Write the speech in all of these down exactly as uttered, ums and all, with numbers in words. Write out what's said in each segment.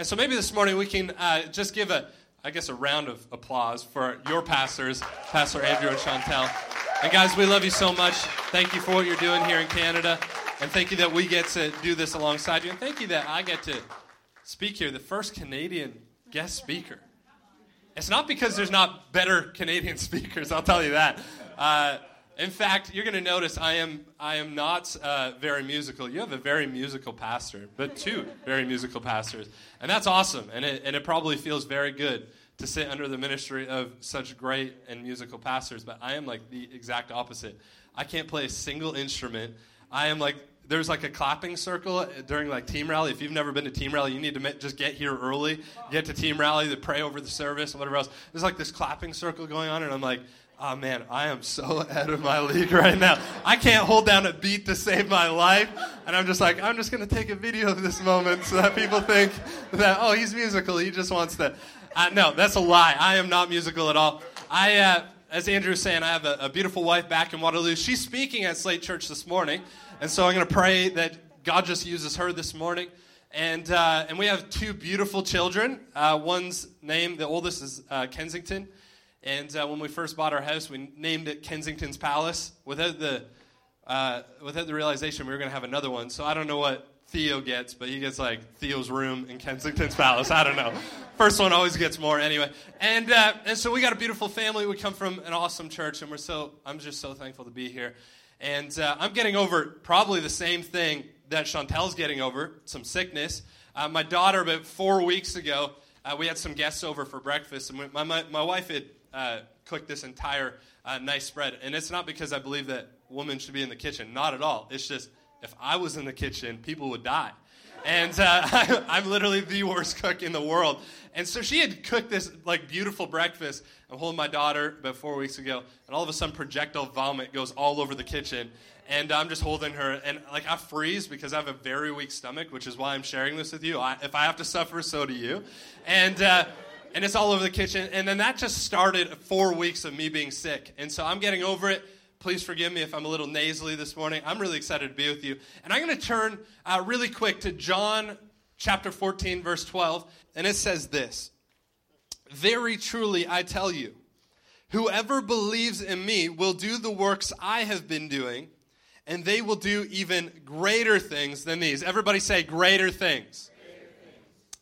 And so maybe this morning we can uh, just give a, I guess, a round of applause for your pastors, Pastor Andrew and Chantel. And guys, we love you so much. Thank you for what you're doing here in Canada. And thank you that we get to do this alongside you. And thank you that I get to speak here, the first Canadian guest speaker. It's not because there's not better Canadian speakers, I'll tell you that. Uh, in fact, you're going to notice I am I am not uh, very musical. You have a very musical pastor, but two very musical pastors. And that's awesome. And it, and it probably feels very good to sit under the ministry of such great and musical pastors. But I am like the exact opposite. I can't play a single instrument. I am like, there's like a clapping circle during like team rally. If you've never been to team rally, you need to just get here early, get to team rally, they pray over the service and whatever else. There's like this clapping circle going on, and I'm like, oh man, I am so out of my league right now. I can't hold down a beat to save my life. And I'm just like, I'm just going to take a video of this moment so that people think that, oh, he's musical. He just wants to. Uh, no, that's a lie. I am not musical at all. I, uh, as Andrew was saying, I have a, a beautiful wife back in Waterloo. She's speaking at Slate Church this morning. And so I'm going to pray that God just uses her this morning. And uh, and we have two beautiful children. Uh, one's name, the oldest, is uh, Kensington. And uh, when we first bought our house, we named it Kensington's Palace without the uh, without the realization we were going to have another one. So I don't know what Theo gets, but he gets like Theo's room in Kensington's Palace. I don't know. First one always gets more anyway. And uh, and so we got a beautiful family. We come from an awesome church, and we're so I'm just so thankful to be here. And uh, I'm getting over probably the same thing that Chantel's getting over, some sickness. Uh, my daughter, about four weeks ago, uh, we had some guests over for breakfast. And we, my, my my wife had uh, cooked this entire uh, nice spread. And it's not because I believe that women should be in the kitchen. Not at all. It's just if I was in the kitchen, people would die. And uh, I'm literally the worst cook in the world. And so she had cooked this, like, beautiful breakfast. I'm holding my daughter about four weeks ago, and all of a sudden projectile vomit goes all over the kitchen. And I'm just holding her, and, like, I freeze because I have a very weak stomach, which is why I'm sharing this with you. I, if I have to suffer, so do you. And uh, and it's all over the kitchen. And then that just started four weeks of me being sick. And so I'm getting over it. Please forgive me if I'm a little nasally this morning. I'm really excited to be with you. And I'm going to turn uh, really quick to John chapter fourteen, verse twelve. And it says this, "Very truly I tell you, whoever believes in me will do the works I have been doing, and they will do even greater things than these." Everybody say greater things. Greater things.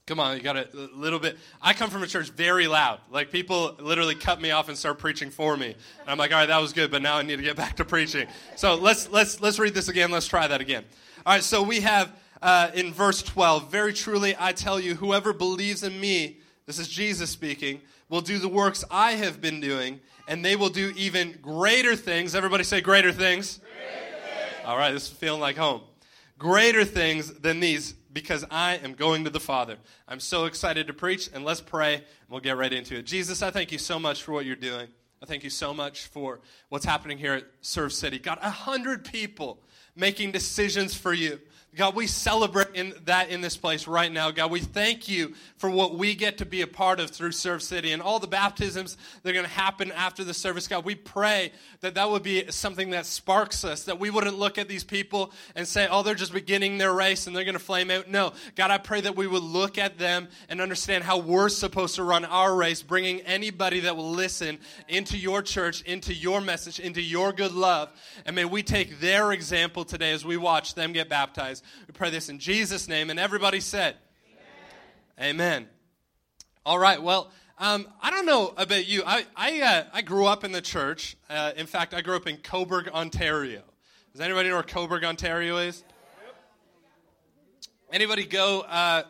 Come on, you got a little bit. I come from a church very loud. Like, people literally cut me off and start preaching for me. And I'm like, all right, that was good, but now I need to get back to preaching. So let's let's let's read this again. Let's try that again. All right, so we have... Uh, in verse twelve, "Very truly I tell you, whoever believes in me," this is Jesus speaking, "will do the works I have been doing, and they will do even greater things." Everybody say greater things. Greater things. All right, this is feeling like home. "Greater things than these, because I am going to the Father." I'm so excited to preach, and let's pray, and we'll get right into it. Jesus, I thank you so much for what you're doing. I thank you so much for what's happening here at Serve City. God, a hundred people making decisions for you. God, we celebrate in that in this place right now. God, we thank you for what we get to be a part of through Serve City and all the baptisms that are going to happen after the service. God, we pray that that would be something that sparks us, that we wouldn't look at these people and say, oh, they're just beginning their race and they're going to flame out. No, God, I pray that we would look at them and understand how we're supposed to run our race, bringing anybody that will listen into your church, into your message, into your good love. And may we take their example today as we watch them get baptized. We pray this in Jesus' name, and everybody said, amen. Amen. All right, well, um, I don't know about you. I I, uh, I grew up in the church. Uh, in fact, I grew up in Coburg, Ontario. Does anybody know where Coburg, Ontario is? Anybody go uh,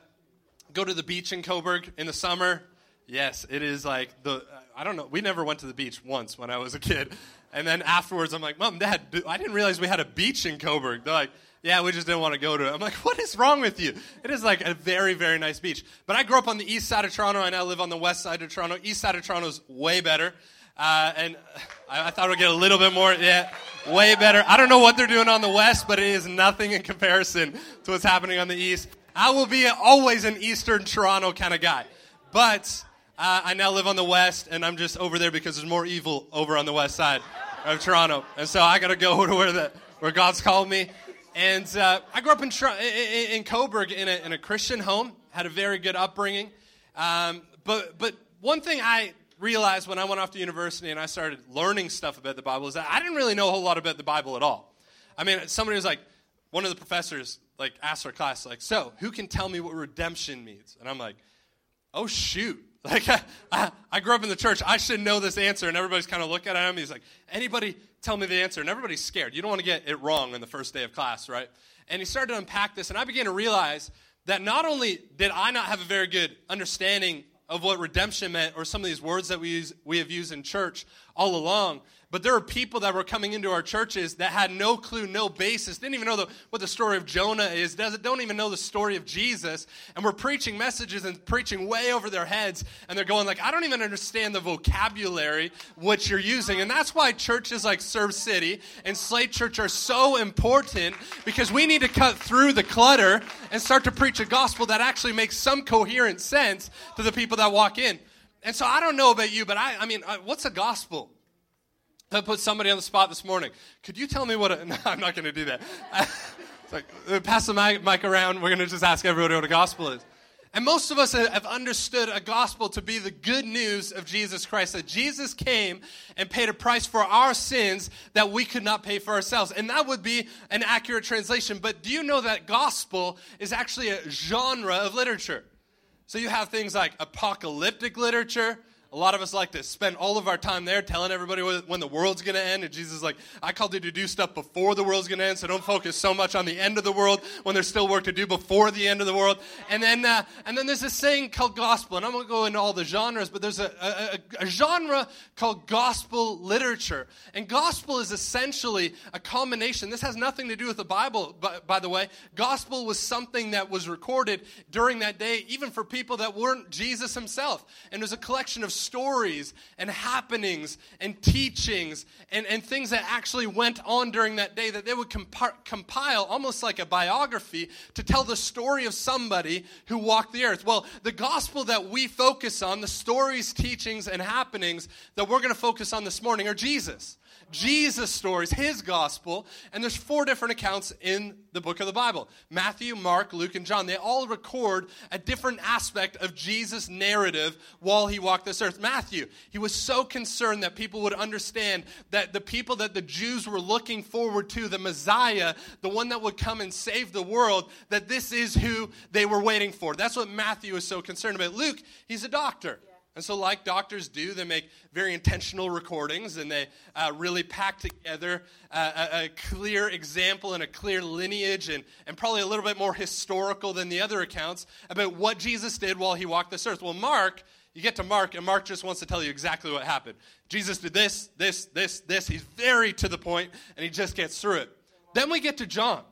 go to the beach in Coburg in the summer? Yes, it is like the, I don't know, we never went to the beach once when I was a kid. And then afterwards, I'm like, Mom, Dad, I didn't realize we had a beach in Coburg. They're like, yeah, we just didn't want to go to it. I'm like, what is wrong with you? It is like a very, very nice beach. But I grew up on the east side of Toronto. I now live on the west side of Toronto. East side of Toronto is way better. Uh, and I, I thought it would get a little bit more, yeah, way better. I don't know what they're doing on the west, but it is nothing in comparison to what's happening on the east. I will be always an eastern Toronto kind of guy. But uh, I now live on the west, and I'm just over there because there's more evil over on the west side of Toronto. And so I got to go to where the where God's called me. And uh, I grew up in, in Coburg in a, in a Christian home. had a very good upbringing. Um, but but one thing I realized when I went off to university and I started learning stuff about the Bible is that I didn't really know a whole lot about the Bible at all. I mean, somebody was like, one of the professors like asked our class, like, so who can tell me what redemption means? And I'm like, oh, shoot. Like, I, I, I grew up in the church. I should know this answer. And everybody's kind of looking at him. He's like, anybody tell me the answer. And everybody's scared. You don't want to get it wrong on the first day of class, right? And he started to unpack this. And I began to realize that not only did I not have a very good understanding of what redemption meant or some of these words that we use, we have used in church all along, but there were people that were coming into our churches that had no clue, no basis, didn't even know the, what the story of Jonah is, doesn't, don't even know the story of Jesus, and we're preaching messages and preaching way over their heads, and they're going like, I don't even understand the vocabulary, what you're using, and that's why churches like Serve City and Slate Church are so important, because we need to cut through the clutter and start to preach a gospel that actually makes some coherent sense to the people that walk in. And so I don't know about you, but I, I mean, I, what's a gospel? I put somebody on the spot this morning. Could you tell me what a... No, I'm not going to do that. It's like, pass the mic, mic around. We're going to just ask everybody what a gospel is. And most of us have understood a gospel to be the good news of Jesus Christ, that Jesus came and paid a price for our sins that we could not pay for ourselves. And that would be an accurate translation. But do you know that gospel is actually a genre of literature? So you have things like apocalyptic literature. A lot of us like to spend all of our time there telling everybody when the world's going to end. And Jesus is like, I called you to do stuff before the world's going to end, so don't focus so much on the end of the world when there's still work to do before the end of the world. And then uh, and then there's this thing called gospel. And I'm going to go into all the genres, but there's a, a, a genre called gospel literature. And gospel is essentially a combination. This has nothing to do with the Bible, by, by the way. Gospel was something that was recorded during that day, even for people that weren't Jesus himself. And there's a collection of stories and happenings and teachings and, and things that actually went on during that day that they would comp- compile almost like a biography to tell the story of somebody who walked the earth. Well, the gospel that we focus on, the stories, teachings, and happenings that we're going to focus on this morning are Jesus. Jesus' stories, his gospel, and there's four different accounts in the book of the Bible. Matthew, Mark, Luke, and John. They all record a different aspect of Jesus' narrative while he walked this earth. Matthew, he was so concerned that people would understand that the people that the Jews were looking forward to, the Messiah, the one that would come and save the world, that this is who they were waiting for. That's what Matthew is so concerned about. Luke, he's a doctor. And so like doctors do, they make very intentional recordings and they uh, really pack together uh, a, a clear example and a clear lineage and, and probably a little bit more historical than the other accounts about what Jesus did while he walked this earth. Well, Mark, you get to Mark and Mark just wants to tell you exactly what happened. Jesus did this, this, this, this. He's very to the point and he just gets through it. Then we get to John,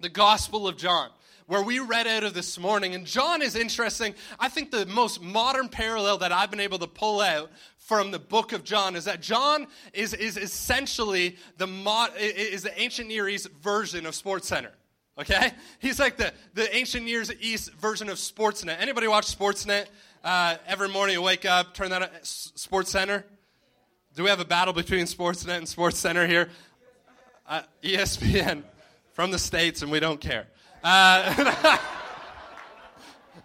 the Gospel of John, where we read out of this morning. And John is interesting. I think the most modern parallel that I've been able to pull out from the book of John is that John is, is essentially the mod, is the ancient Near East version of SportsCentre. Okay? He's like the, the ancient Near East version of Sportsnet. Anybody watch Sportsnet? Uh, every morning you wake up, turn that on, SportsCentre. Do we have a battle between Sportsnet and SportsCentre here? Uh, E S P N from the States, and we don't care. Uh,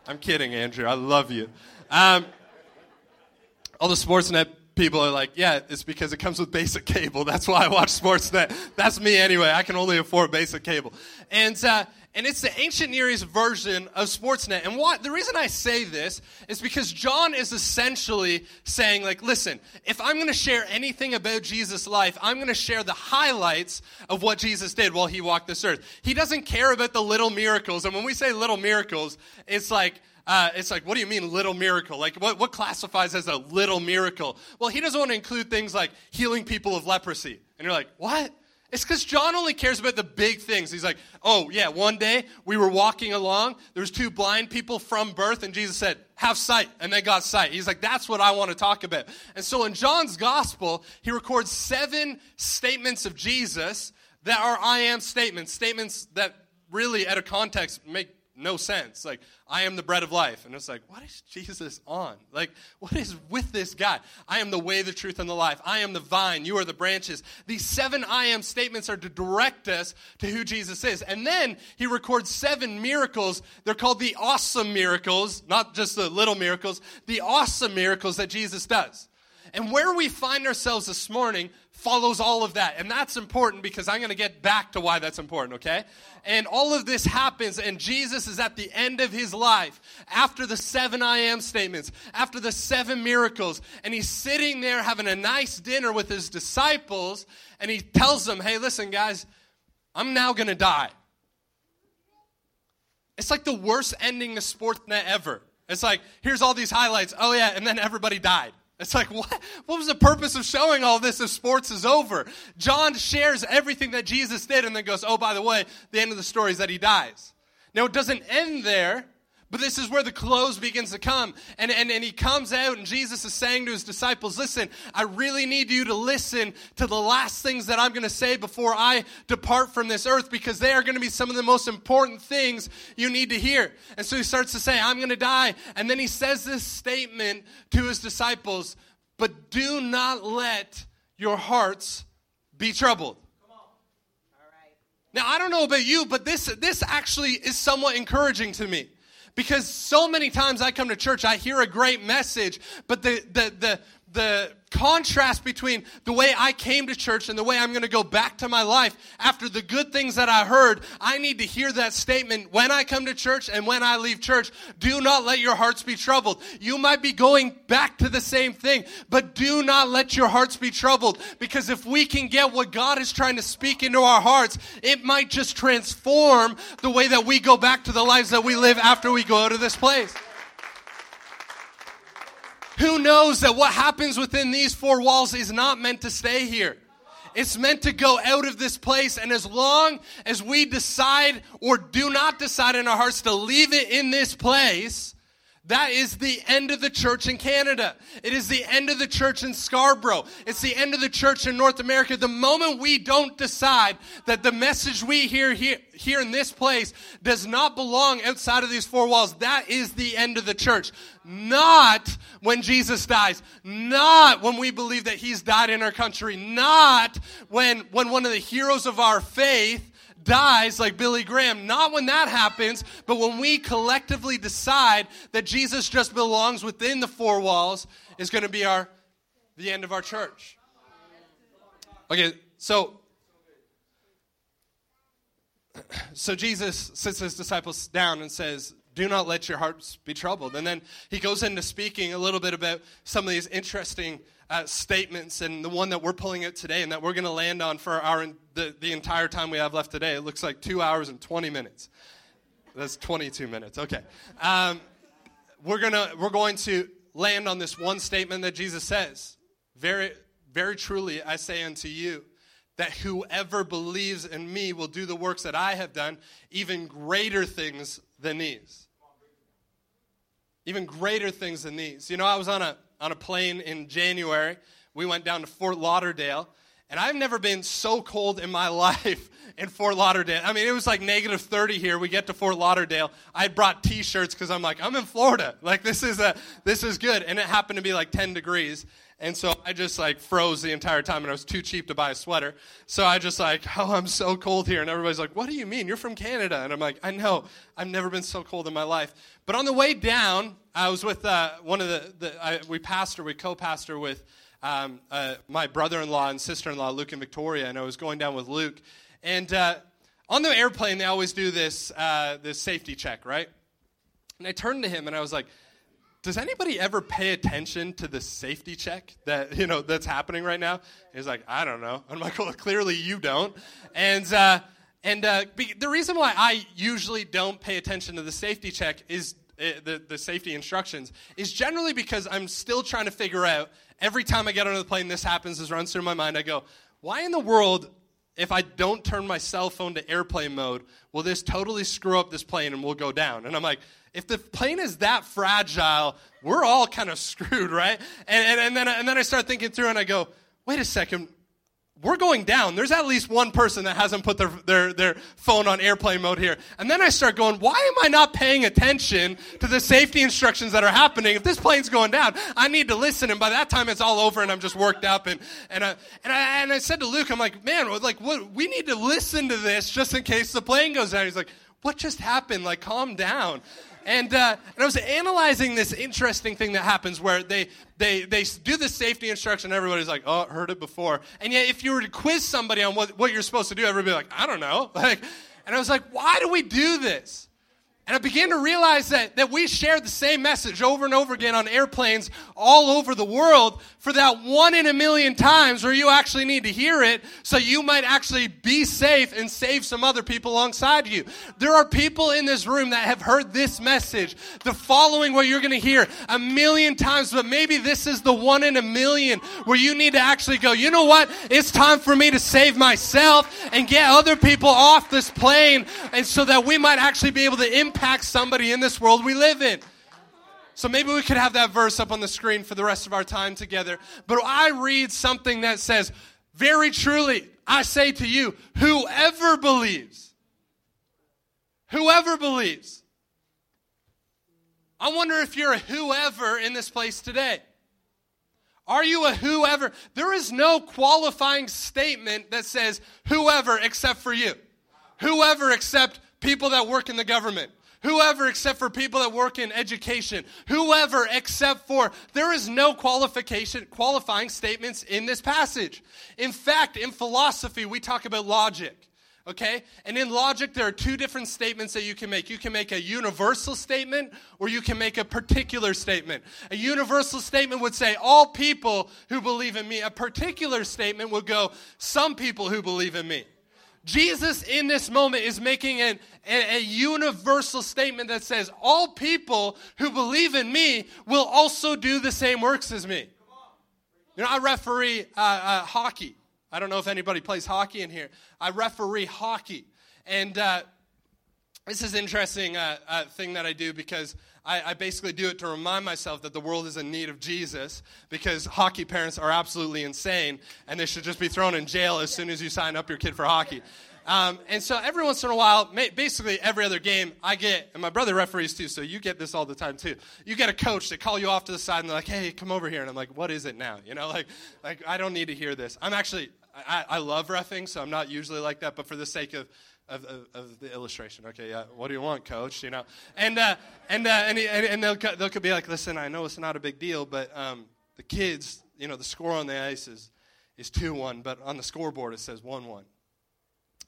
I'm kidding, Andrew. I love you. Um, all the Sportsnet people are like, yeah, it's because it comes with basic cable. That's why I watch Sportsnet. That's me anyway. I can only afford basic cable. And uh, and it's the ancient Near East version of Sportsnet. And what the reason I say this is because John is essentially saying, like, listen, if I'm going to share anything about Jesus' life, I'm going to share the highlights of what Jesus did while he walked this earth. He doesn't care about the little miracles. And when we say little miracles, it's like, Uh, it's like, what do you mean little miracle? Like, what, what classifies as a little miracle? Well, he doesn't want to include things like healing people of leprosy. And you're like, what? It's because John only cares about the big things. He's like, oh, yeah, one day we were walking along. There was two blind people from birth, and Jesus said, have sight, and they got sight. He's like, that's what I want to talk about. And so in John's gospel, he records seven statements of Jesus that are I am statements, statements that really, at a context, make no sense. Like, I am the bread of life. And it's like, what is Jesus on? Like, what is with this guy? I am the way, the truth, and the life. I am the vine. You are the branches. These seven I am statements are to direct us to who Jesus is. And then he records seven miracles. They're called the awesome miracles, not just the little miracles, the awesome miracles that Jesus does. And where we find ourselves this morning follows all of that. And that's important because I'm going to get back to why that's important, okay? And all of this happens, and Jesus is at the end of his life, after the seven I am statements, after the seven miracles, and he's sitting there having a nice dinner with his disciples, and he tells them, hey, listen, guys, I'm now going to die. It's like the worst ending to Sportsnet ever. It's like, here's all these highlights. Oh, yeah, and then everybody died. It's like, what? What was the purpose of showing all this if sports is over? John shares everything that Jesus did and then goes, oh, by the way, the end of the story is that he dies. Now, it doesn't end there, but this is where the close begins to come. And, and, and he comes out, and Jesus is saying to his disciples, listen, I really need you to listen to the last things that I'm going to say before I depart from this earth, because they are going to be some of the most important things you need to hear. And so he starts to say, I'm going to die. And then he says this statement to his disciples, but do not let your hearts be troubled. Now, I don't know about you, but this this actually is somewhat encouraging to me. Because so many times I come to church, I hear a great message, but the the the the contrast between the way I came to church and the way I'm going to go back to my life after the good things that I heard, I need to hear that statement when I come to church and when I leave church. Do not let your hearts be troubled. You might be going back to the same thing, but do not let your hearts be troubled, because if we can get what God is trying to speak into our hearts, it might just transform the way that we go back to the lives that we live after we go out of this place. Who knows that what happens within these four walls is not meant to stay here? It's meant to go out of this place, and as long as we decide or do not decide in our hearts to leave it in this place, that is the end of the church in Canada. It is the end of the church in Scarborough. It's the end of the church in North America. The moment we don't decide that the message we hear here, here in this place does not belong outside of these four walls, that is the end of the church. Not when Jesus dies. Not when we believe that he's died in our country. Not when, when one of the heroes of our faith dies like Billy Graham. Not when that happens, but when we collectively decide that Jesus just belongs within the four walls is going to be our the end of our church. Okay, so so Jesus sits his disciples down and says, do not let your hearts be troubled. And then he goes into speaking a little bit about some of these interesting uh, statements, and the one that we're pulling out today and that we're going to land on for our the, the entire time we have left today. It looks like two hours and twenty minutes. That's twenty-two minutes. Okay, um, we're gonna we're going to land on this one statement that Jesus says. Very very truly, I say unto you, that whoever believes in me will do the works that I have done, even greater things than these. Even greater things than these. You know, I was on a on a plane in January. We went down to Fort Lauderdale, and I've never been so cold in my life in Fort Lauderdale. I mean, it was like negative thirty here. We get to Fort Lauderdale. I brought T-shirts because I'm like, I'm in Florida. Like, this is a this is good. And it happened to be like ten degrees. And so I just, like, froze the entire time, and I was too cheap to buy a sweater. So I just, like, oh, I'm so cold here. And everybody's like, what do you mean? You're from Canada. And I'm like, I know. I've never been so cold in my life. But on the way down, I was with uh, one of the, the I, we pastor, we co-pastor with um, uh, my brother-in-law and sister-in-law, Luke and Victoria. And I was going down with Luke. And uh, on the airplane, they always do this uh, this safety check, right? And I turned to him, and I was like, does anybody ever pay attention to the safety check that, you know, that's happening right now? He's like, I don't know. I'm like, well, clearly you don't. And uh, and uh, be, the reason why I usually don't pay attention to the safety check is uh, the the safety instructions is generally because I'm still trying to figure out. Every time I get on the plane, this happens. This runs through my mind. I go, why in the world, if I don't turn my cell phone to airplane mode, will this totally screw up this plane and we'll go down? And I'm like, if the plane is that fragile, we're all kind of screwed, right? And, and and then and then I start thinking through, and I go, wait a second, we're going down. There's at least one person that hasn't put their, their, their phone on airplane mode here. And then I start going, why am I not paying attention to the safety instructions that are happening? If this plane's going down, I need to listen. And by that time, it's all over, and I'm just worked up. And and I and I, and I said to Luke, I'm like, man, like, what, we need to listen to this just in case the plane goes down. He's like, what just happened? Like, calm down. And uh, and I was analyzing this interesting thing that happens where they, they they do this safety instruction, and everybody's like, oh, heard it before. And yet if you were to quiz somebody on what, what you're supposed to do, everybody'd be like, I don't know. Like, and I was like, why do we do this? And I began to realize that, that we share the same message over and over again on airplanes all over the world for that one in a million times where you actually need to hear it so you might actually be safe and save some other people alongside you. There are people in this room that have heard this message, the following what you're going to hear a million times, but maybe this is the one in a million where you need to actually go, you know what? It's time for me to save myself and get other people off this plane, and so that we might actually be able to impact Impact somebody in this world we live in. So maybe we could have that verse up on the screen for the rest of our time together. But I read something that says, very truly, I say to you, whoever believes, whoever believes. I wonder if you're a whoever in this place today. Are you a whoever? There is no qualifying statement that says whoever except for you. Whoever except people that work in the government, whoever except for people that work in education, whoever except for, there is no qualification, qualifying statements in this passage. In fact, in philosophy, we talk about logic, okay? And in logic, there are two different statements that you can make. You can make a universal statement or you can make a particular statement. A universal statement would say, all people who believe in me. A particular statement would go, some people who believe in me. Jesus in this moment is making an, a, a universal statement that says, all people who believe in me will also do the same works as me. You know, I referee uh, uh, hockey. I don't know if anybody plays hockey in here. I referee hockey. And uh, this is an interesting uh, uh, thing that I do because I, I basically do it to remind myself that the world is in need of Jesus because hockey parents are absolutely insane and they should just be thrown in jail as soon as you sign up your kid for hockey. Um, and so every once in a while, basically every other game, I get, and my brother referees too, so you get this all the time too. You get a coach that call you off to the side and they're like, hey, come over here. And I'm like, what is it now? You know, like, like I don't need to hear this. I'm actually, I, I love reffing, so I'm not usually like that, but for the sake of Of, of, of the illustration, okay, yeah. What do you want, coach? You know, and uh, and uh, and and they'll they'll could be like, listen, I know it's not a big deal, but um, the kids, you know, the score on the ice is is two one, but on the scoreboard it says one one.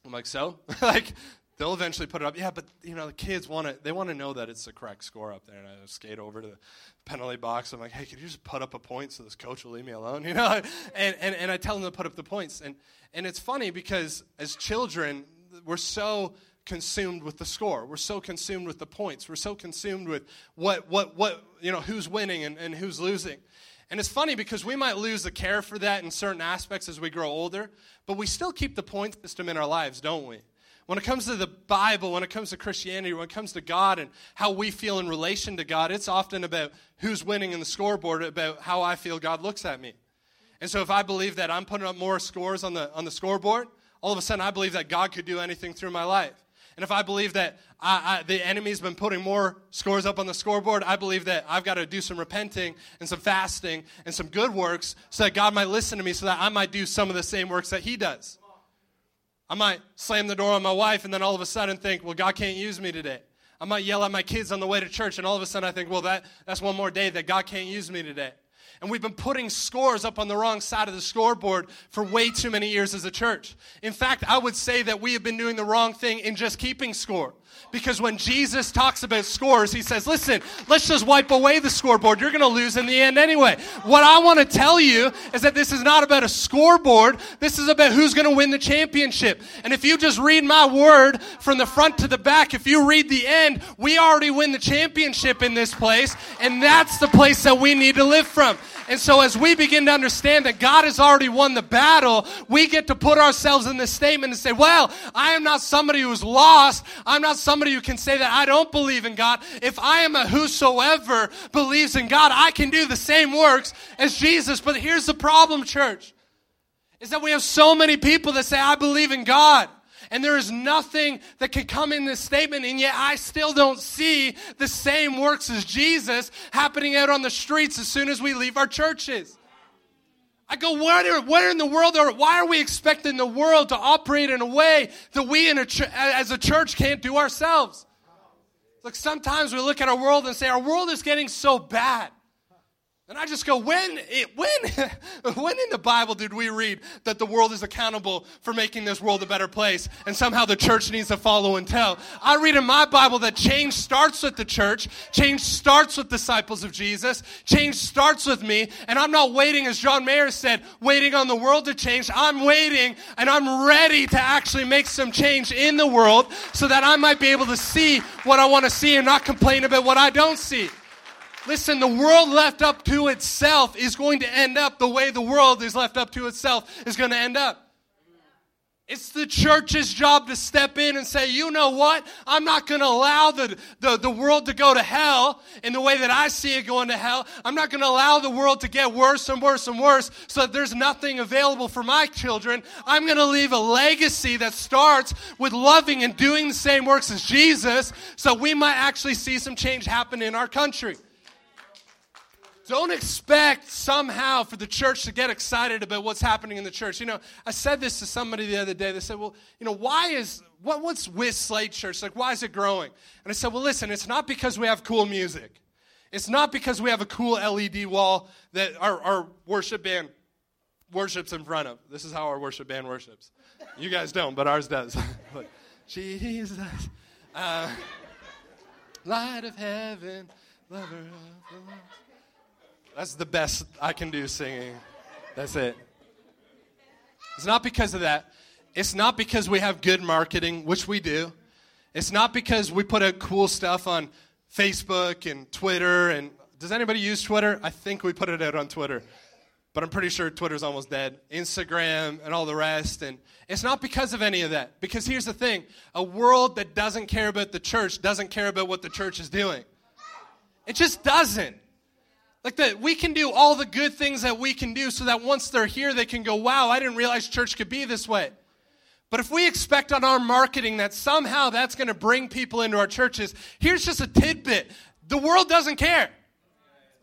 I'm like, so like they'll eventually put it up, yeah, but you know the kids want to they want to know that it's the correct score up there, and I skate over to the penalty box. I'm like, hey, could you just put up a point so this coach will leave me alone, you know? And and and I tell them to put up the points, and and it's funny because as children, we're so consumed with the score. We're so consumed with the points. We're so consumed with what, what, what, you know, who's winning and, and who's losing. And it's funny because we might lose the care for that in certain aspects as we grow older, but we still keep the point system in our lives, don't we? When it comes to the Bible, when it comes to Christianity, when it comes to God and how we feel in relation to God, it's often about who's winning in the scoreboard, about how I feel God looks at me. And so if I believe that I'm putting up more scores on the on the scoreboard, all of a sudden, I believe that God could do anything through my life. And if I believe that I, I, the enemy's been putting more scores up on the scoreboard, I believe that I've got to do some repenting and some fasting and some good works so that God might listen to me so that I might do some of the same works that he does. I might slam the door on my wife and then all of a sudden think, well, God can't use me today. I might yell at my kids on the way to church and all of a sudden I think, well, that, that's one more day that God can't use me today. And we've been putting scores up on the wrong side of the scoreboard for way too many years as a church. In fact, I would say that we have been doing the wrong thing in just keeping score. Because when Jesus talks about scores, he says, listen, let's just wipe away the scoreboard. You're going to lose in the end anyway. What I want to tell you is that this is not about a scoreboard. This is about who's going to win the championship. And if you just read my word from the front to the back, if you read the end, we already win the championship in this place. And that's the place that we need to live from. And so as we begin to understand that God has already won the battle, we get to put ourselves in this statement and say, well, I am not somebody who's lost. I'm not somebody who can say that I don't believe in God. If I am a whosoever believes in God, I can do the same works as Jesus. But here's the problem, church. is that we have so many people that say, I believe in God. And there is nothing that can come in this statement, and yet I still don't see the same works as Jesus happening out on the streets as soon as we leave our churches. I go, what are, what in the world are, why are we expecting the world to operate in a way that we in a ch- as a church can't do ourselves? Like sometimes we look at our world and say, our world is getting so bad. And I just go, when, it, when, when in the Bible did we read that the world is accountable for making this world a better place and somehow the church needs to follow and tell? I read in my Bible that change starts with the church, change starts with disciples of Jesus, change starts with me, and I'm not waiting, as John Mayer said, waiting on the world to change. I'm waiting and I'm ready to actually make some change in the world so that I might be able to see what I want to see and not complain about what I don't see. Listen, the world left up to itself is going to end up the way the world is left up to itself is going to end up. It's the church's job to step in and say, you know what? I'm not going to allow the, the, the world to go to hell in the way that I see it going to hell. I'm not going to allow the world to get worse and worse and worse so that there's nothing available for my children. I'm going to leave a legacy that starts with loving and doing the same works as Jesus so we might actually see some change happen in our country. Don't expect somehow for the church to get excited about what's happening in the church. You know, I said this to somebody the other day. They said, well, you know, why is, what, what's with Slate Church? Like, why is it growing? And I said, well, listen, it's not because we have cool music. It's not because we have a cool L E D wall that our, our worship band worships in front of. This is how our worship band worships. You guys don't, but ours does. Like, Jesus, uh, light of heaven, lover of the Lord. That's the best I can do singing. That's it. It's not because of that. It's not because we have good marketing, which we do. It's not because we put out cool stuff on Facebook and Twitter. And does anybody use Twitter? I think we put it out on Twitter. But I'm pretty sure Twitter's almost dead. Instagram and all the rest. And it's not because of any of that. Because here's the thing. A world that doesn't care about the church doesn't care about what the church is doing. It just doesn't. Like that, we can do all the good things that we can do so that once they're here, they can go, wow, I didn't realize church could be this way. But if we expect on our marketing that somehow that's going to bring people into our churches, here's just a tidbit. The world doesn't care.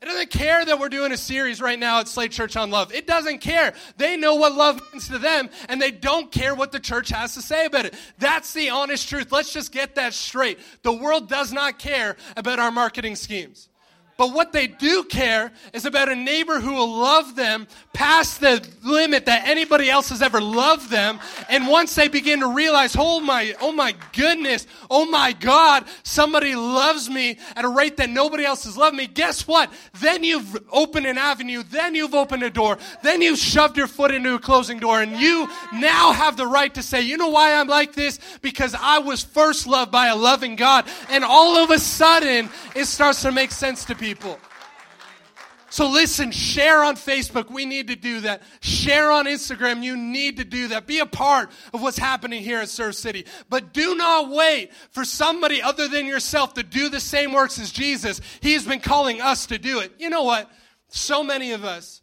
It doesn't care that we're doing a series right now at Slate Church on love. It doesn't care. They know what love means to them, and they don't care what the church has to say about it. That's the honest truth. Let's just get that straight. The world does not care about our marketing schemes. But what they do care is about a neighbor who will love them past the limit that anybody else has ever loved them. And once they begin to realize, oh my, oh my goodness, oh my God, somebody loves me at a rate that nobody else has loved me, guess what? Then you've opened an avenue, then you've opened a door, then you've shoved your foot into a closing door, and you now have the right to say, you know why I'm like this? Because I was first loved by a loving God. And all of a sudden, it starts to make sense to people. People. So listen, share on Facebook. We need to do that. Share on Instagram. You need to do that. Be a part of what's happening here at Serve City. But do not wait for somebody other than yourself to do the same works as Jesus. He's been calling us to do it. You know what? So many of us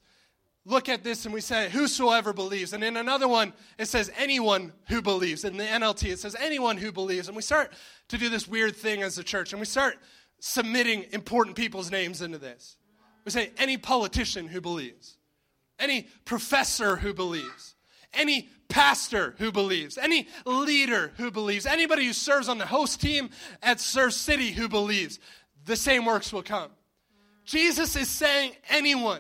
look at this and we say, whosoever believes. And in another one, it says, anyone who believes. In the N L T, it says, anyone who believes. And we start to do this weird thing as a church. And we start submitting important people's names into this. We say any politician who believes, any professor who believes, any pastor who believes, any leader who believes, anybody who serves on the host team at Serve City who believes, the same works will come. Jesus is saying anyone.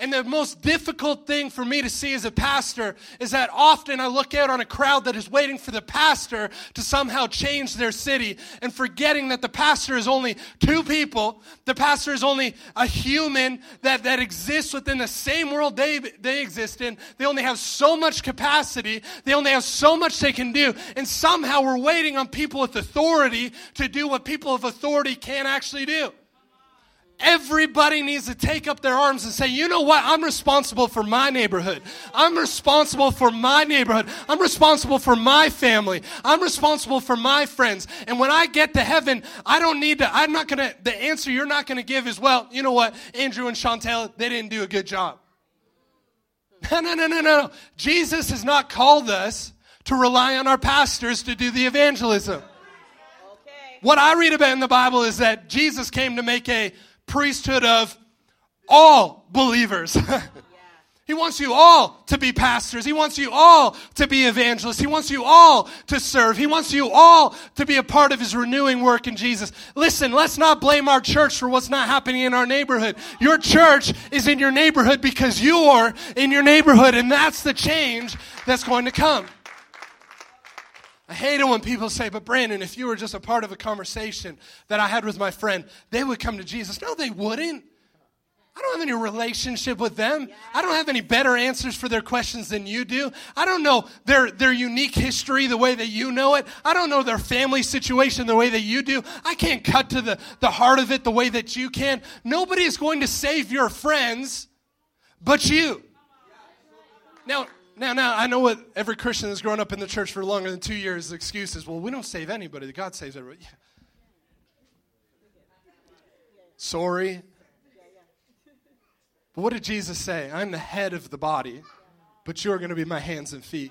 And the most difficult thing for me to see as a pastor is that often I look out on a crowd that is waiting for the pastor to somehow change their city and forgetting that the pastor is only two people. The pastor is only a human that, that exists within the same world they, they exist in. They only have so much capacity. They only have so much they can do. And somehow we're waiting on people with authority to do what people of authority can't actually do. Everybody needs to take up their arms and say, you know what? I'm responsible for my neighborhood. I'm responsible for my neighborhood. I'm responsible for my family. I'm responsible for my friends. And when I get to heaven, I don't need to, I'm not going to, the answer you're not going to give is, well, you know what? Andrew and Chantel, they didn't do a good job. No, no, no, no, no. Jesus has not called us to rely on our pastors to do the evangelism. Okay. What I read about in the Bible is that Jesus came to make a priesthood of all believers. He wants you all to be pastors. He wants you all to be evangelists. He wants you all to serve. He wants you all to be a part of his renewing work in Jesus. Listen, let's not blame our church for what's not happening in our neighborhood. Your church is in your neighborhood because you're in your neighborhood, and that's the change that's going to come. I hate it when people say, but Brandon, if you were just a part of a conversation that I had with my friend, they would come to Jesus. No, they wouldn't. I don't have any relationship with them. I don't have any better answers for their questions than you do. I don't know their, their unique history the way that you know it. I don't know their family situation the way that you do. I can't cut to the, the heart of it the way that you can. Nobody is going to save your friends but you. Now, now, now, I know what every Christian that's grown up in the church for longer than two years is excuses. Well, we don't save anybody. God saves everybody. Yeah. Sorry. What did Jesus say? I'm the head of the body, but you're going to be my hands and feet.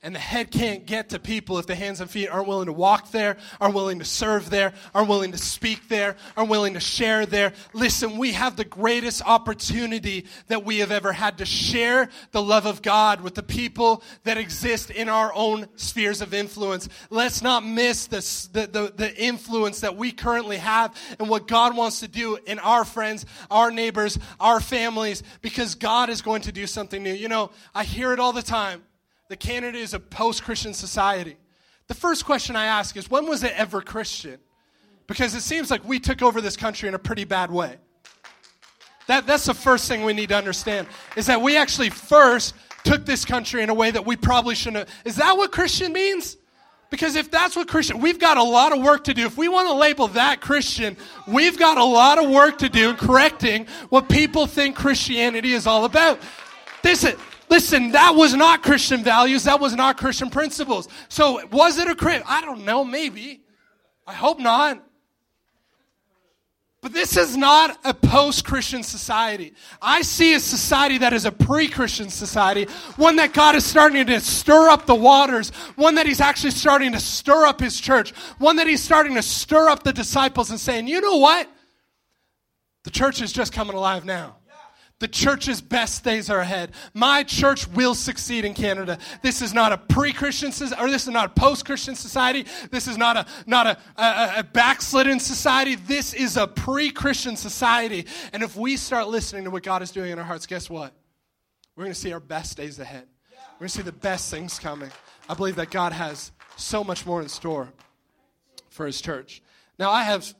And the head can't get to people if the hands and feet aren't willing to walk there, aren't willing to serve there, aren't willing to speak there, aren't willing to share there. Listen, we have the greatest opportunity that we have ever had to share the love of God with the people that exist in our own spheres of influence. Let's not miss the, the, the, the influence that we currently have and what God wants to do in our friends, our neighbors, our families, because God is going to do something new. You know, I hear it all the time. That Canada is a post-Christian society. The first question I ask is, when was it ever Christian? Because it seems like we took over this country in a pretty bad way. That, that's the first thing we need to understand, is that we actually first took this country in a way that we probably shouldn't have. Is that what Christian means? Because if that's what Christian, we've got a lot of work to do. If we want to label that Christian, we've got a lot of work to do in correcting what people think Christianity is all about. This is... Listen, that was not Christian values. That was not Christian principles. So was it a Christian? I don't know, maybe. I hope not. But this is not a post-Christian society. I see a society that is a pre-Christian society, one that God is starting to stir up the waters, one that he's actually starting to stir up his church, one that he's starting to stir up the disciples and saying, you know what? The church is just coming alive now. The church's best days are ahead. My church will succeed in Canada. This is not a pre-Christian society, or this is not a post-Christian society. This is not a not a, a, a backslidden society. This is a pre-Christian society. And if we start listening to what God is doing in our hearts, guess what? We're going to see our best days ahead. We're going to see the best things coming. I believe that God has so much more in store for his church. Now, I have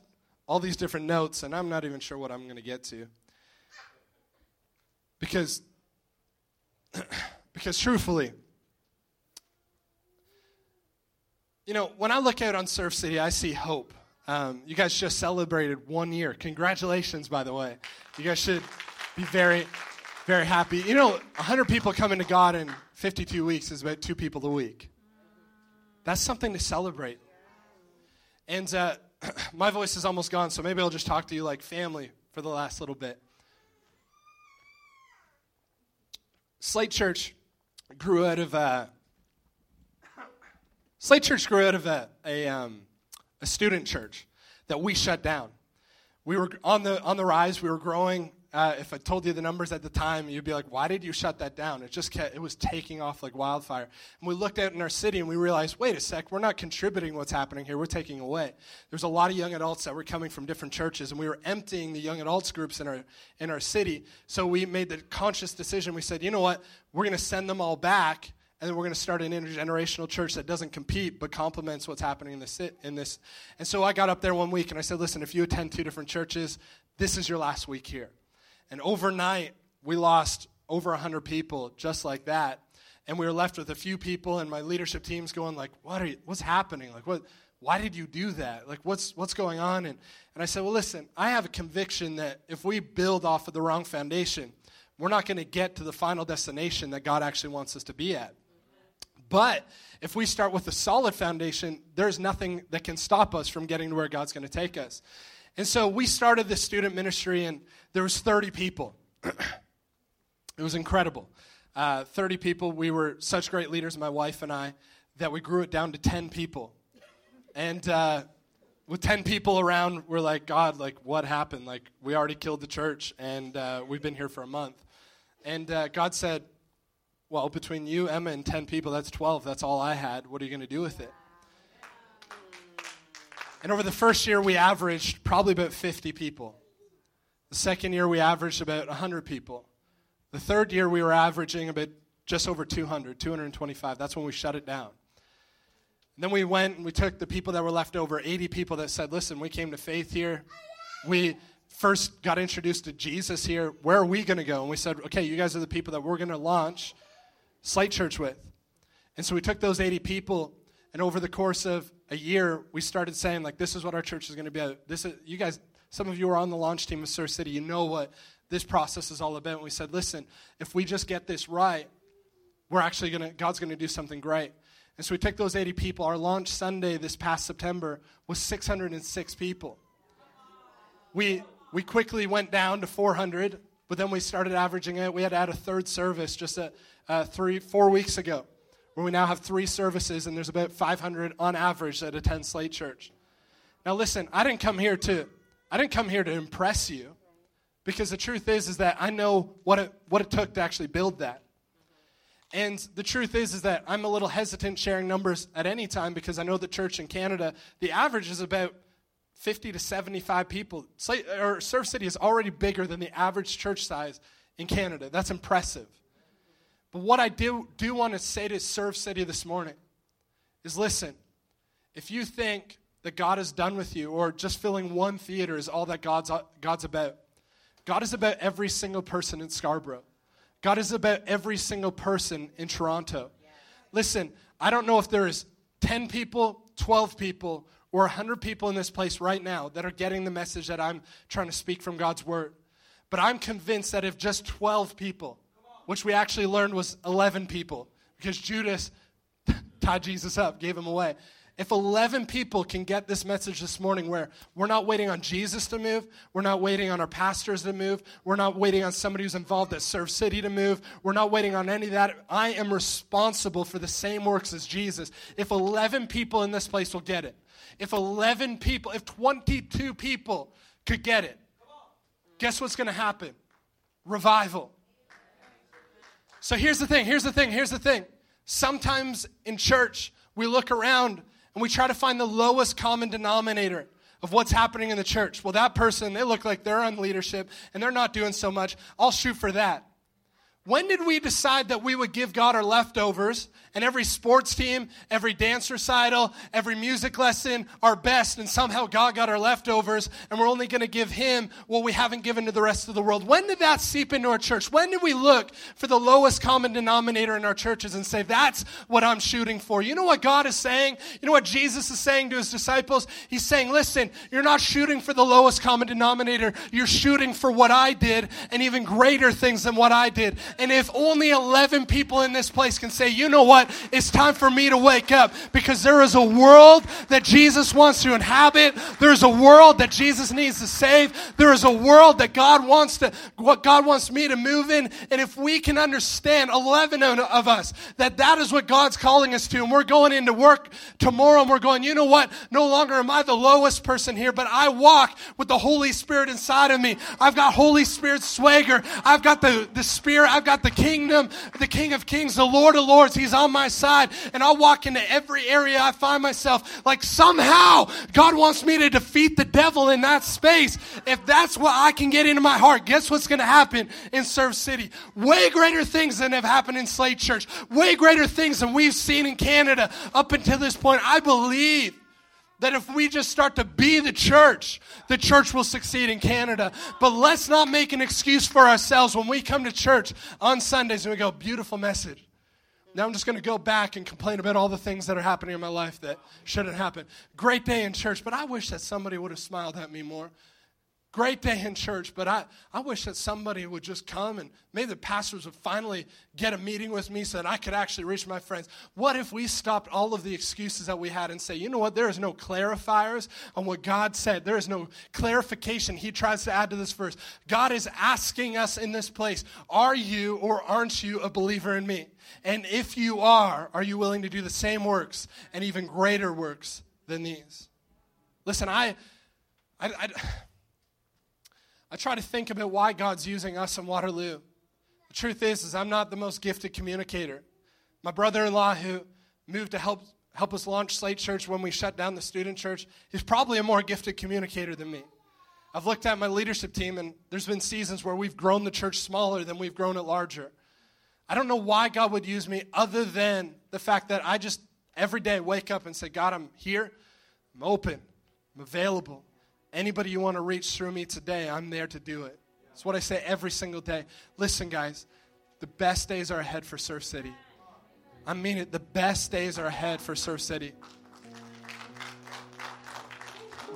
all these different notes, and I'm not even sure what I'm going to get to. Because, because truthfully, you know, when I look out on Serve City, I see hope. Um, you guys just celebrated one year. Congratulations, by the way. You guys should be very, very happy. You know, one hundred people coming to God in fifty-two weeks is about two people a week. That's something to celebrate. And uh, my voice is almost gone, so maybe I'll just talk to you like family for the last little bit. Slate Church grew out of a Slate Church grew out of a a, um, a student church that we shut down. We were on the on the rise. We were growing. Uh, if I told you the numbers at the time, you'd be like, "Why did you shut that down?" It just kept, it was taking off like wildfire. And we looked out in our city and we realized, wait a sec, we're not contributing what's happening here. We're taking away. There's a lot of young adults that were coming from different churches, and we were emptying the young adults groups in our in our city. So we made the conscious decision. We said, you know what? We're going to send them all back, and then we're going to start an intergenerational church that doesn't compete but complements what's happening in this in this. And so I got up there one week and I said, listen, if you attend two different churches, this is your last week here. And overnight, we lost over one hundred people just like that. And we were left with a few people, and my leadership team's going like, what are you, what's happening? Like, what? Why did you do that? Like, what's what's going on? And, and I said, well, listen, I have a conviction that if we build off of the wrong foundation, we're not going to get to the final destination that God actually wants us to be at. But if we start with a solid foundation, there's nothing that can stop us from getting to where God's going to take us. And so we started this student ministry, and there was thirty people. It was incredible. Uh, thirty people. We were such great leaders, my wife and I, that we grew it down to ten people. And uh, with ten people around, we're like, God, like, what happened? Like, we already killed the church, and uh, we've been here for a month. And uh, God said, well, between you, Emma, and ten people, that's twelve. That's all I had. What are you going to do with it? And over the first year, we averaged probably about fifty people. The second year, we averaged about one hundred people. The third year, we were averaging about just over two hundred, two twenty-five. That's when we shut it down. And then we went and we took the people that were left over, eighty people that said, listen, we came to faith here. We first got introduced to Jesus here. Where are we going to go? And we said, okay, you guys are the people that we're going to launch Slate Church with. And so we took those eighty people, and over the course of a year, we started saying, like, this is what our church is going to be. This is, you guys, some of you are on the launch team of Serve City. You know what this process is all about. And we said, listen, if we just get this right, we're actually going to, God's going to do something great. And so we took those eighty people. Our launch Sunday this past September was six hundred six people. We we quickly went down to four hundred, but then we started averaging it. We had to add a third service just a, uh, three, four weeks ago, where we now have three services, and there's about five hundred on average that attend Slate Church. Now listen, I didn't come here to, I didn't come here to impress you. Because the truth is, is that I know what it, what it took to actually build that. And the truth is, is that I'm a little hesitant sharing numbers at any time because I know the church in Canada, the average is about fifty to seventy-five people. Slate, or Surf City is already bigger than the average church size in Canada. That's impressive. But what I do, do want to say to Surf City this morning is, listen, if you think that God is done with you or just filling one theater is all that God's God's about, God is about every single person in Scarborough. God is about every single person in Toronto. Yeah. Listen, I don't know if there is ten people, twelve people, or one hundred people in this place right now that are getting the message that I'm trying to speak from God's word. But I'm convinced that if just twelve people, which we actually learned was eleven people, because Judas tied Jesus up, gave him away. If eleven people can get this message this morning where we're not waiting on Jesus to move, we're not waiting on our pastors to move, we're not waiting on somebody who's involved at Serve City to move, we're not waiting on any of that. I am responsible for the same works as Jesus. If eleven people in this place will get it, if eleven people, if twenty-two people could get it, guess what's going to happen? Revival. So here's the thing, here's the thing, here's the thing. Sometimes in church, we look around and we try to find the lowest common denominator of what's happening in the church. Well, that person, they look like they're on leadership and they're not doing so much. I'll shoot for that. When did we decide that we would give God our leftovers and every sports team, every dance recital, every music lesson, our best, and somehow God got our leftovers and we're only going to give him what we haven't given to the rest of the world? When did that seep into our church? When did we look for the lowest common denominator in our churches and say, that's what I'm shooting for? You know what God is saying? You know what Jesus is saying to his disciples? He's saying, listen, you're not shooting for the lowest common denominator. You're shooting for what I did and even greater things than what I did. And if only eleven people in this place can say, you know what, it's time for me to wake up because there is a world that Jesus wants to inhabit. There is a world that Jesus needs to save. There is a world that God wants to, what God wants me to move in. And if we can understand, eleven of us, that that is what God's calling us to. And we're going into work tomorrow and we're going, you know what, no longer am I the lowest person here, but I walk with the Holy Spirit inside of me. I've got Holy Spirit swagger. I've got the, the Spirit. I've got the kingdom, the King of Kings, the Lord of Lords. He's on my side, and I'll walk into every area I find myself. Like somehow God wants me to defeat the devil in that space. If that's what I can get into my heart, guess what's going to happen in Serve City? Way greater things than have happened in Slate Church. Way greater things than we've seen in Canada up until this point. I believe that if we just start to be the church, the church will succeed in Canada. But let's not make an excuse for ourselves when we come to church on Sundays and we go, beautiful message. Now I'm just going to go back and complain about all the things that are happening in my life that shouldn't happen. Great day in church, but I wish that somebody would have smiled at me more. Great day in church, but I, I wish that somebody would just come and maybe the pastors would finally get a meeting with me so that I could actually reach my friends. What if we stopped all of the excuses that we had and say, you know what, there is no clarifiers on what God said. There is no clarification he tries to add to this verse. God is asking us in this place, are you or aren't you a believer in me? And if you are, are you willing to do the same works and even greater works than these? Listen, I... I, I I try to think about why God's using us in Waterloo. The truth is, is I'm not the most gifted communicator. My brother-in-law, who moved to help help us launch Slate Church when we shut down the student church, he's probably a more gifted communicator than me. I've looked at my leadership team, and there's been seasons where we've grown the church smaller than we've grown it larger. I don't know why God would use me other than the fact that I just every day wake up and say, God, I'm here, I'm open, I'm available. Anybody you want to reach through me today, I'm there to do it. That's what I say every single day. Listen, guys, the best days are ahead for Serve City. I mean it. The best days are ahead for Serve City.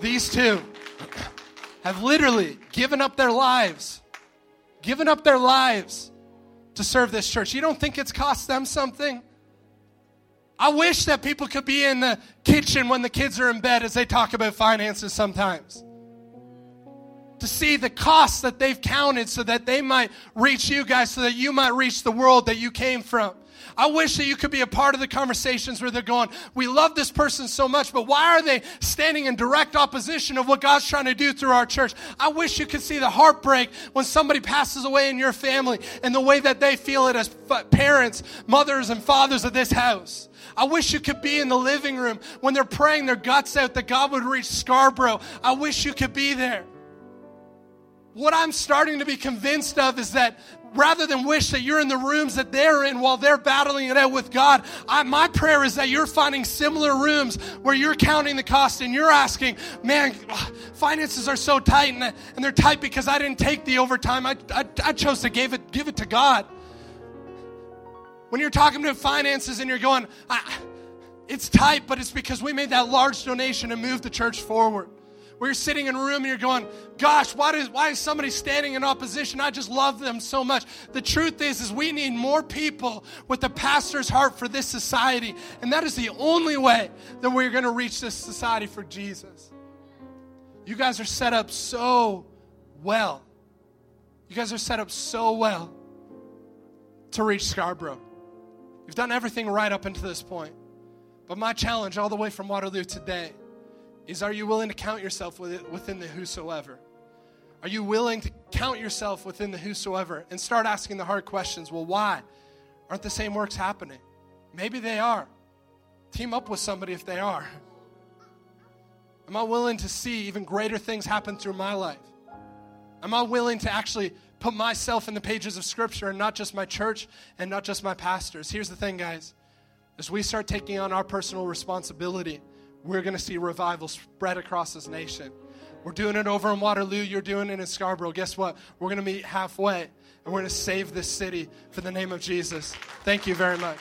These two have literally given up their lives, given up their lives to serve this church. You don't think it's cost them something? I wish that people could be in the kitchen when the kids are in bed as they talk about finances sometimes. To see the costs that they've counted so that they might reach you guys, so that you might reach the world that you came from. I wish that you could be a part of the conversations where they're going, we love this person so much, but why are they standing in direct opposition of what God's trying to do through our church? I wish you could see the heartbreak when somebody passes away in your family and the way that they feel it as parents, mothers, and fathers of this house. I wish you could be in the living room when they're praying their guts out that God would reach Scarborough. I wish you could be there. What I'm starting to be convinced of is that rather than wish that you're in the rooms that they're in while they're battling it out with God, I, my prayer is that you're finding similar rooms where you're counting the cost and you're asking, man, finances are so tight, and, and they're tight because I didn't take the overtime. I, I, I chose to give it, give it to God. When you're talking about finances and you're going, I, it's tight, but it's because we made that large donation and moved the church forward. Where you're sitting in a room and you're going, gosh, why, does, why is somebody standing in opposition? I just love them so much. The truth is, is we need more people with the pastor's heart for this society. And that is the only way that we're going to reach this society for Jesus. You guys are set up so well. You guys are set up so well to reach Scarborough. You've done everything right up until this point. But my challenge all the way from Waterloo today is, are you willing to count yourself within the whosoever? Are you willing to count yourself within the whosoever and start asking the hard questions? Well, why aren't the same works happening? Maybe they are. Team up with somebody if they are. Am I willing to see even greater things happen through my life? Am I willing to actually put myself in the pages of Scripture and not just my church and not just my pastors? Here's the thing, guys. As we start taking on our personal responsibility, we're going to see revival spread across this nation. We're doing it over in Waterloo. You're doing it in Scarborough. Guess what? We're going to meet halfway, and we're going to save this city for the name of Jesus. Thank you very much.